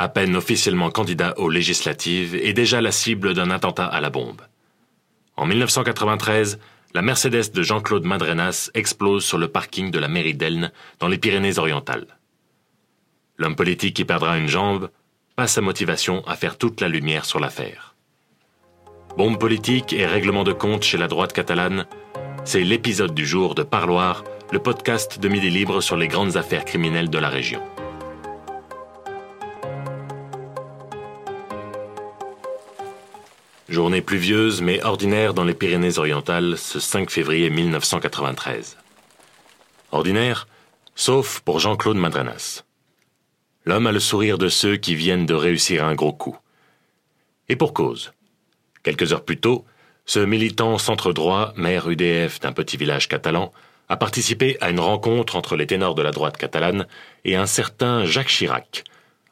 à peine officiellement candidat aux législatives et déjà la cible d'un attentat à la bombe. En 1993, la Mercedes de Jean-Claude Madrenas explose sur le parking de la mairie d'Elne, dans les Pyrénées-Orientales. L'homme politique qui perdra une jambe passe sa motivation à faire toute la lumière sur l'affaire. Bombe politique et règlement de compte chez la droite catalane, c'est l'épisode du jour de Parloir, le podcast de Midi Libre sur les grandes affaires criminelles de la région. Journée pluvieuse mais ordinaire dans les Pyrénées-Orientales ce 5 février 1993. Ordinaire, sauf pour Jean-Claude Madrenas. L'homme a le sourire de ceux qui viennent de réussir un gros coup. Et pour cause. Quelques heures plus tôt, ce militant centre-droit, maire UDF d'un petit village catalan, a participé à une rencontre entre les ténors de la droite catalane et un certain Jacques Chirac,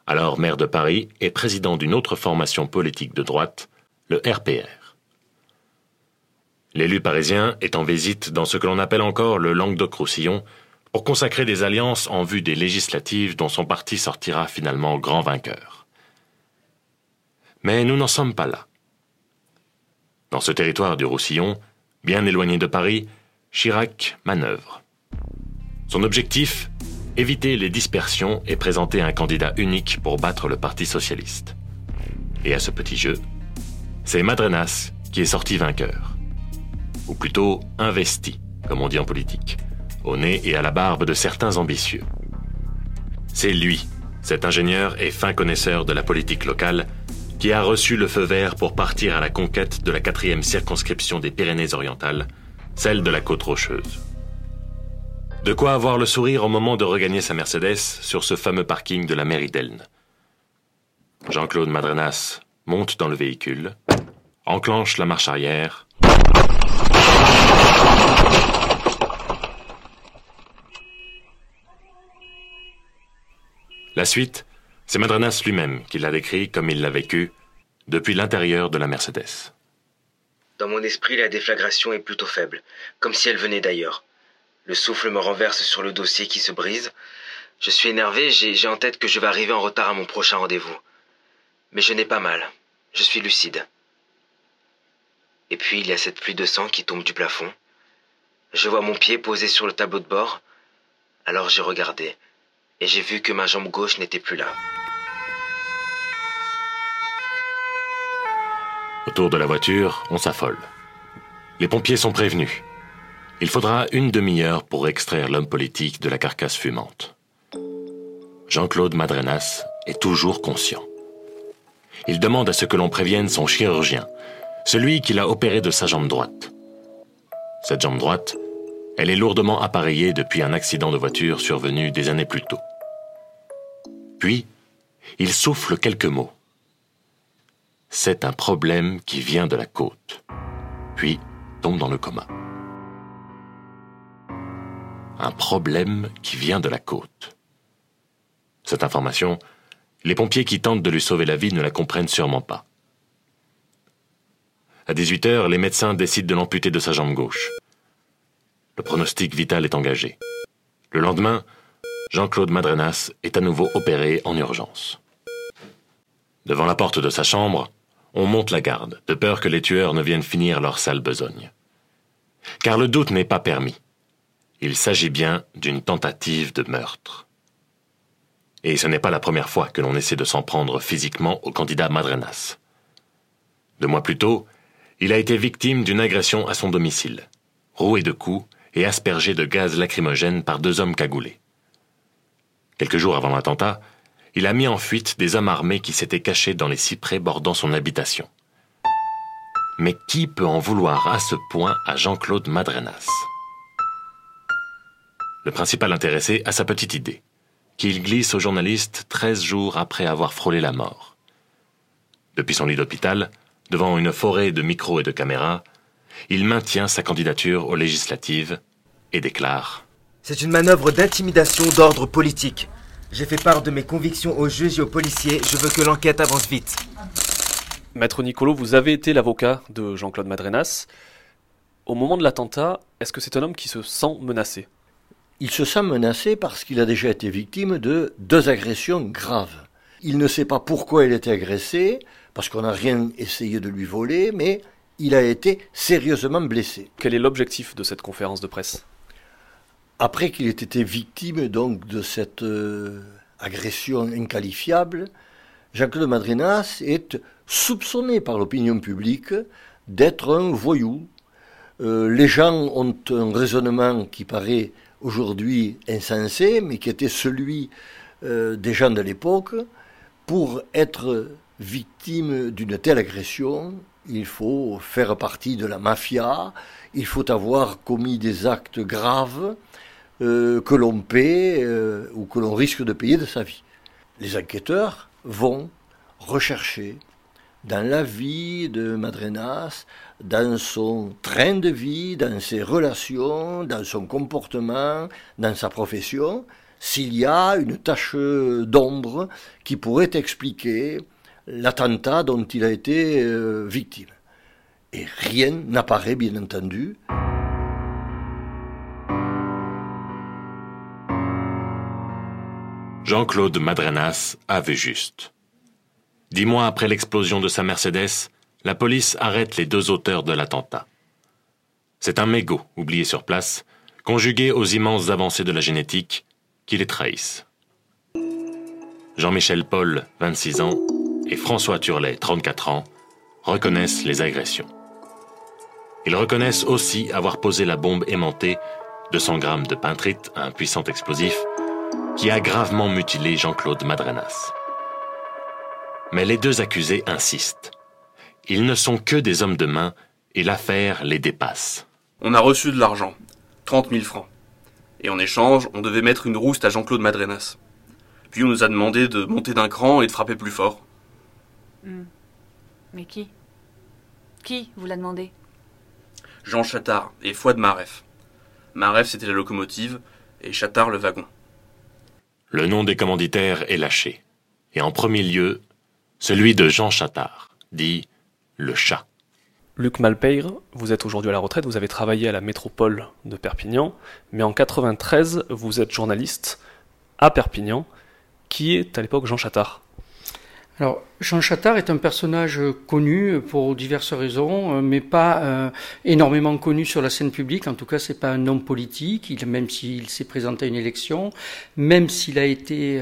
alors maire de Paris et président d'une autre formation politique de droite, le RPR. L'élu parisien est en visite dans ce que l'on appelle encore le Languedoc-Roussillon pour consacrer des alliances en vue des législatives dont son parti sortira finalement grand vainqueur. Mais nous n'en sommes pas là. Dans ce territoire du Roussillon, bien éloigné de Paris, Chirac manœuvre. Son objectif, éviter les dispersions et présenter un candidat unique pour battre le Parti socialiste. Et à ce petit jeu, c'est Madrenas qui est sorti vainqueur. Ou plutôt investi, comme on dit en politique, au nez et à la barbe de certains ambitieux. C'est lui, cet ingénieur et fin connaisseur de la politique locale, qui a reçu le feu vert pour partir à la conquête de la 4e circonscription des Pyrénées-Orientales, celle de la Côte Rocheuse. De quoi avoir le sourire au moment de regagner sa Mercedes sur ce fameux parking de la mairie d'Elne. Jean-Claude Madrenas monte dans le véhicule, enclenche la marche arrière. La suite, c'est Madrenas lui-même qui l'a décrit comme il l'a vécu depuis l'intérieur de la Mercedes. Dans mon esprit, la déflagration est plutôt faible, comme si elle venait d'ailleurs. Le souffle me renverse sur le dossier qui se brise. Je suis énervé, j'ai en tête que je vais arriver en retard à mon prochain rendez-vous. Mais je n'ai pas mal. Je suis lucide. Et puis il y a cette pluie de sang qui tombe du plafond. Je vois mon pied posé sur le tableau de bord. Alors j'ai regardé, et j'ai vu que ma jambe gauche n'était plus là. Autour de la voiture, on s'affole. Les pompiers sont prévenus. Il faudra une demi-heure pour extraire l'homme politique de la carcasse fumante. Jean-Claude Madrenas est toujours conscient. Il demande à ce que l'on prévienne son chirurgien, celui qui l'a opéré de sa jambe droite. Cette jambe droite, elle est lourdement appareillée depuis un accident de voiture survenu des années plus tôt. Puis, il souffle quelques mots. C'est un problème qui vient de la côte. Puis, tombe dans le coma. Un problème qui vient de la côte. Cette information, les pompiers qui tentent de lui sauver la vie ne la comprennent sûrement pas. À 18h, les médecins décident de l'amputer de sa jambe gauche. Le pronostic vital est engagé. Le lendemain, Jean-Claude Madrenas est à nouveau opéré en urgence. Devant la porte de sa chambre, on monte la garde, de peur que les tueurs ne viennent finir leur sale besogne. Car le doute n'est pas permis. Il s'agit bien d'une tentative de meurtre. Et ce n'est pas la première fois que l'on essaie de s'en prendre physiquement au candidat Madrenas. 2 mois plus tôt, il a été victime d'une agression à son domicile, roué de coups et aspergé de gaz lacrymogène par 2 hommes cagoulés. Quelques jours avant l'attentat, il a mis en fuite des hommes armés qui s'étaient cachés dans les cyprès bordant son habitation. Mais qui peut en vouloir à ce point à Jean-Claude Madrenas? Le principal intéressé a sa petite idée, qu'il glisse au journaliste 13 jours après avoir frôlé la mort. Depuis son lit d'hôpital, devant une forêt de micros et de caméras, il maintient sa candidature aux législatives et déclare « C'est une manœuvre d'intimidation d'ordre politique. J'ai fait part de mes convictions aux juges et aux policiers. Je veux que l'enquête avance vite. » Maître Nicolau, vous avez été l'avocat de Jean-Claude Madrenas. Au moment de l'attentat, est-ce que c'est un homme qui se sent menacé ? Il se sent menacé parce qu'il a déjà été victime de 2 agressions graves. Il ne sait pas pourquoi il a été agressé, parce qu'on n'a rien essayé de lui voler, mais il a été sérieusement blessé. Quel est l'objectif de cette conférence de presse ? Après qu'il ait été victime donc de cette agression inqualifiable, Jean-Claude Madrenas est soupçonné par l'opinion publique d'être un voyou. Les gens ont un raisonnement qui paraît aujourd'hui insensé, mais qui était celui des gens de l'époque. Pour être victime d'une telle agression, il faut faire partie de la mafia, il faut avoir commis des actes graves que l'on paie ou que l'on risque de payer de sa vie. Les enquêteurs vont rechercher dans la vie de Madrenas, dans son train de vie, dans ses relations, dans son comportement, dans sa profession, s'il y a une tache d'ombre qui pourrait expliquer l'attentat dont il a été victime. Et rien n'apparaît, bien entendu. Jean-Claude Madrenas avait juste. 10 mois après l'explosion de sa Mercedes, la police arrête les 2 auteurs de l'attentat. C'est un mégot, oublié sur place, conjugué aux immenses avancées de la génétique, qui les trahissent. Jean-Michel Paul, 26 ans, et François Turlet, 34 ans, reconnaissent les agressions. Ils reconnaissent aussi avoir posé la bombe aimantée, 200 grammes de pentrite, un puissant explosif, qui a gravement mutilé Jean-Claude Madrenas. Mais les 2 accusés insistent. Ils ne sont que des hommes de main et l'affaire les dépasse. On a reçu de l'argent, 30 000 francs. Et en échange, on devait mettre une rouste à Jean-Claude Madrenas. Puis on nous a demandé de monter d'un cran et de frapper plus fort. Mais qui ? Qui vous l'a demandé ? Jean Chattard et Fouad Maaref. Maaref, c'était la locomotive et Chattard, le wagon. Le nom des commanditaires est lâché. Et en premier lieu, celui de Jean Chattard, dit « le chat ». Luc Malpeyre, vous êtes aujourd'hui à la retraite, vous avez travaillé à la métropole de Perpignan, mais en 1993, vous êtes journaliste à Perpignan. Qui est à l'époque Jean Chattard ? Alors, Jean Chattard est un personnage connu pour diverses raisons, mais pas énormément connu sur la scène publique. En tout cas, c'est pas un homme politique, même s'il s'est présenté à une élection, même s'il a été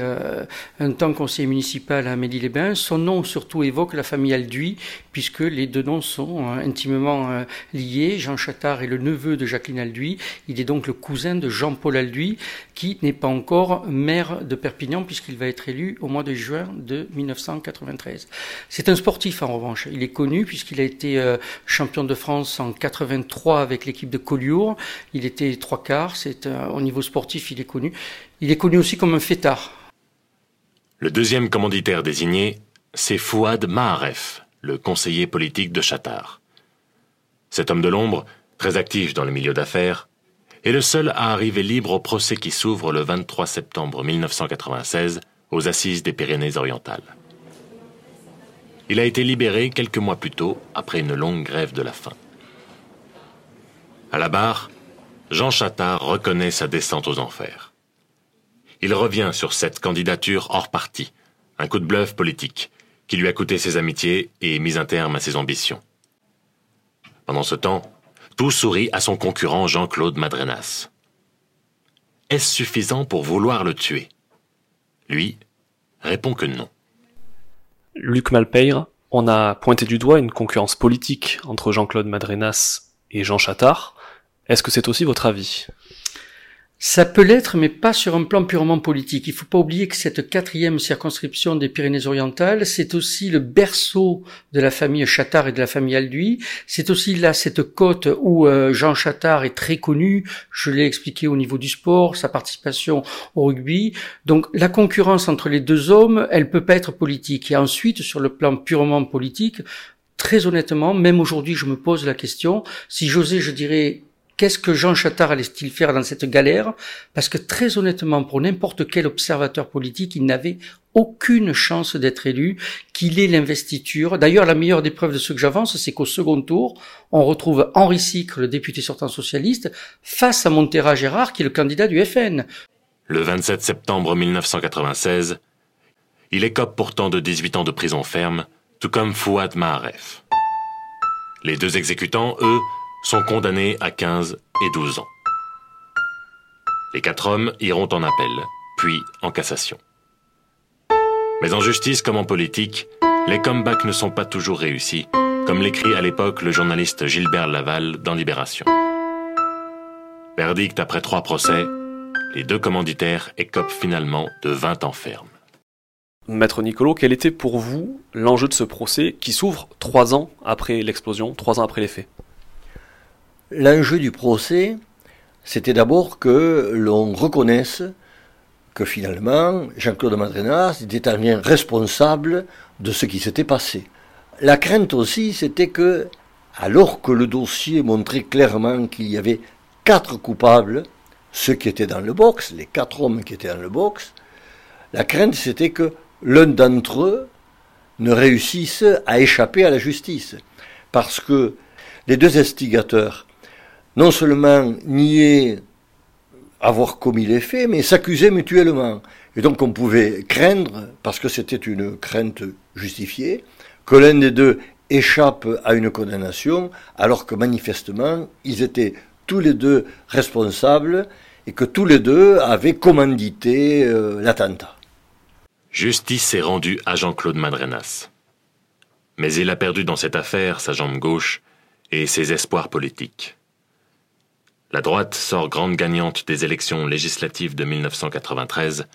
un temps conseiller municipal à Amélie-les-Bains. Son nom surtout évoque la famille Alduy, puisque les 2 noms sont intimement liés. Jean Chattard est le neveu de Jacqueline Alduy. Il est donc le cousin de Jean-Paul Alduy, qui n'est pas encore maire de Perpignan, puisqu'il va être élu au mois de juin de 1993. C'est un sportif en revanche, il est connu puisqu'il a été champion de France en 1983 avec l'équipe de Collioure, il était 3/4, au niveau sportif il est connu. Il est connu aussi comme un fêtard. Le 2e commanditaire désigné, c'est Fouad Maaref, le conseiller politique de Chattard. Cet homme de l'ombre, très actif dans le milieu d'affaires, est le seul à arriver libre au procès qui s'ouvre le 23 septembre 1996 aux assises des Pyrénées-Orientales. Il a été libéré quelques mois plus tôt, après une longue grève de la faim. À la barre, Jean Chattard reconnaît sa descente aux enfers. Il revient sur cette candidature hors parti, un coup de bluff politique, qui lui a coûté ses amitiés et mis un terme à ses ambitions. Pendant ce temps, tout sourit à son concurrent Jean-Claude Madrenas. Est-ce suffisant pour vouloir le tuer ? Lui répond que non. Luc Malpeyre, on a pointé du doigt une concurrence politique entre Jean-Claude Madrenas et Jean Chattard. Est-ce que c'est aussi votre avis ? Ça peut l'être, mais pas sur un plan purement politique. Il ne faut pas oublier que cette 4e circonscription des Pyrénées-Orientales, c'est aussi le berceau de la famille Chattard et de la famille Alduy. C'est aussi là cette côte où Jean Chattard est très connu. Je l'ai expliqué au niveau du sport, sa participation au rugby. Donc la concurrence entre les 2 hommes, elle peut pas être politique. Et ensuite, sur le plan purement politique, très honnêtement, même aujourd'hui, je me pose la question. Si j'osais, je dirais... Qu'est-ce que Jean Chattard allait-il faire dans cette galère ? Parce que très honnêtement, pour n'importe quel observateur politique, il n'avait aucune chance d'être élu, qu'il ait l'investiture. D'ailleurs, la meilleure des preuves de ce que j'avance, c'est qu'au second tour, on retrouve Henri Sicre, le député sortant socialiste, face à Montera Gérard, qui est le candidat du FN. Le 27 septembre 1996, Il écope pourtant de 18 ans de prison ferme, tout comme Fouad Maaref. Les deux exécutants, eux, sont condamnés à 15 et 12 ans. Les quatre hommes iront en appel, puis en cassation. Mais en justice comme en politique, les comebacks ne sont pas toujours réussis, comme l'écrit à l'époque le journaliste Gilbert Laval dans Libération. Verdict après 3 procès, les deux commanditaires écopent finalement de 20 ans ferme. Maître Nicolau, quel était pour vous l'enjeu de ce procès qui s'ouvre 3 ans après l'explosion, 3 ans après les faits ? L'enjeu du procès, c'était d'abord que l'on reconnaisse que finalement, Jean-Claude Madrenas était un bien responsable de ce qui s'était passé. La crainte aussi, c'était que, alors que le dossier montrait clairement qu'il y avait 4 coupables, ceux qui étaient dans le box, les 4 hommes qui étaient dans le box, la crainte c'était que l'un d'entre eux ne réussisse à échapper à la justice. Parce que les deux instigateurs, non seulement niaient avoir commis les faits, mais s'accusaient mutuellement. Et donc on pouvait craindre, parce que c'était une crainte justifiée, que l'un des deux échappe à une condamnation, alors que manifestement, ils étaient tous les deux responsables et que tous les deux avaient commandité l'attentat. Justice est rendue à Jean-Claude Madrenas. Mais il a perdu dans cette affaire sa jambe gauche et ses espoirs politiques. La droite sort grande gagnante des élections législatives de 1993,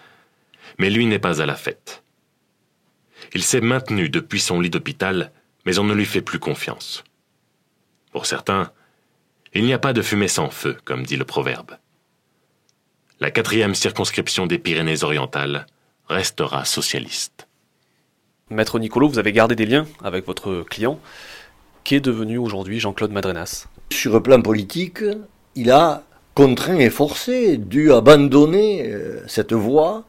mais lui n'est pas à la fête. Il s'est maintenu depuis son lit d'hôpital, mais on ne lui fait plus confiance. Pour certains, il n'y a pas de fumée sans feu, comme dit le proverbe. La 4e circonscription des Pyrénées-Orientales restera socialiste. Maître Nicolau, vous avez gardé des liens avec votre client. Qu'est devenu aujourd'hui Jean-Claude Madrenas ? Sur le plan politique, il a contraint et forcé, dû abandonner cette voie,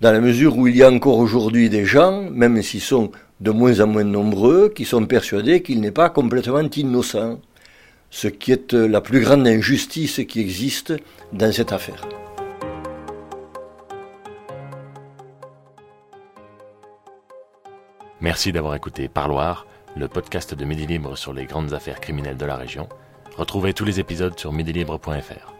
dans la mesure où il y a encore aujourd'hui des gens, même s'ils sont de moins en moins nombreux, qui sont persuadés qu'il n'est pas complètement innocent, ce qui est la plus grande injustice qui existe dans cette affaire. Merci d'avoir écouté Parloir, le podcast de Midi Libre sur les grandes affaires criminelles de la région. Retrouvez tous les épisodes sur midilibre.fr.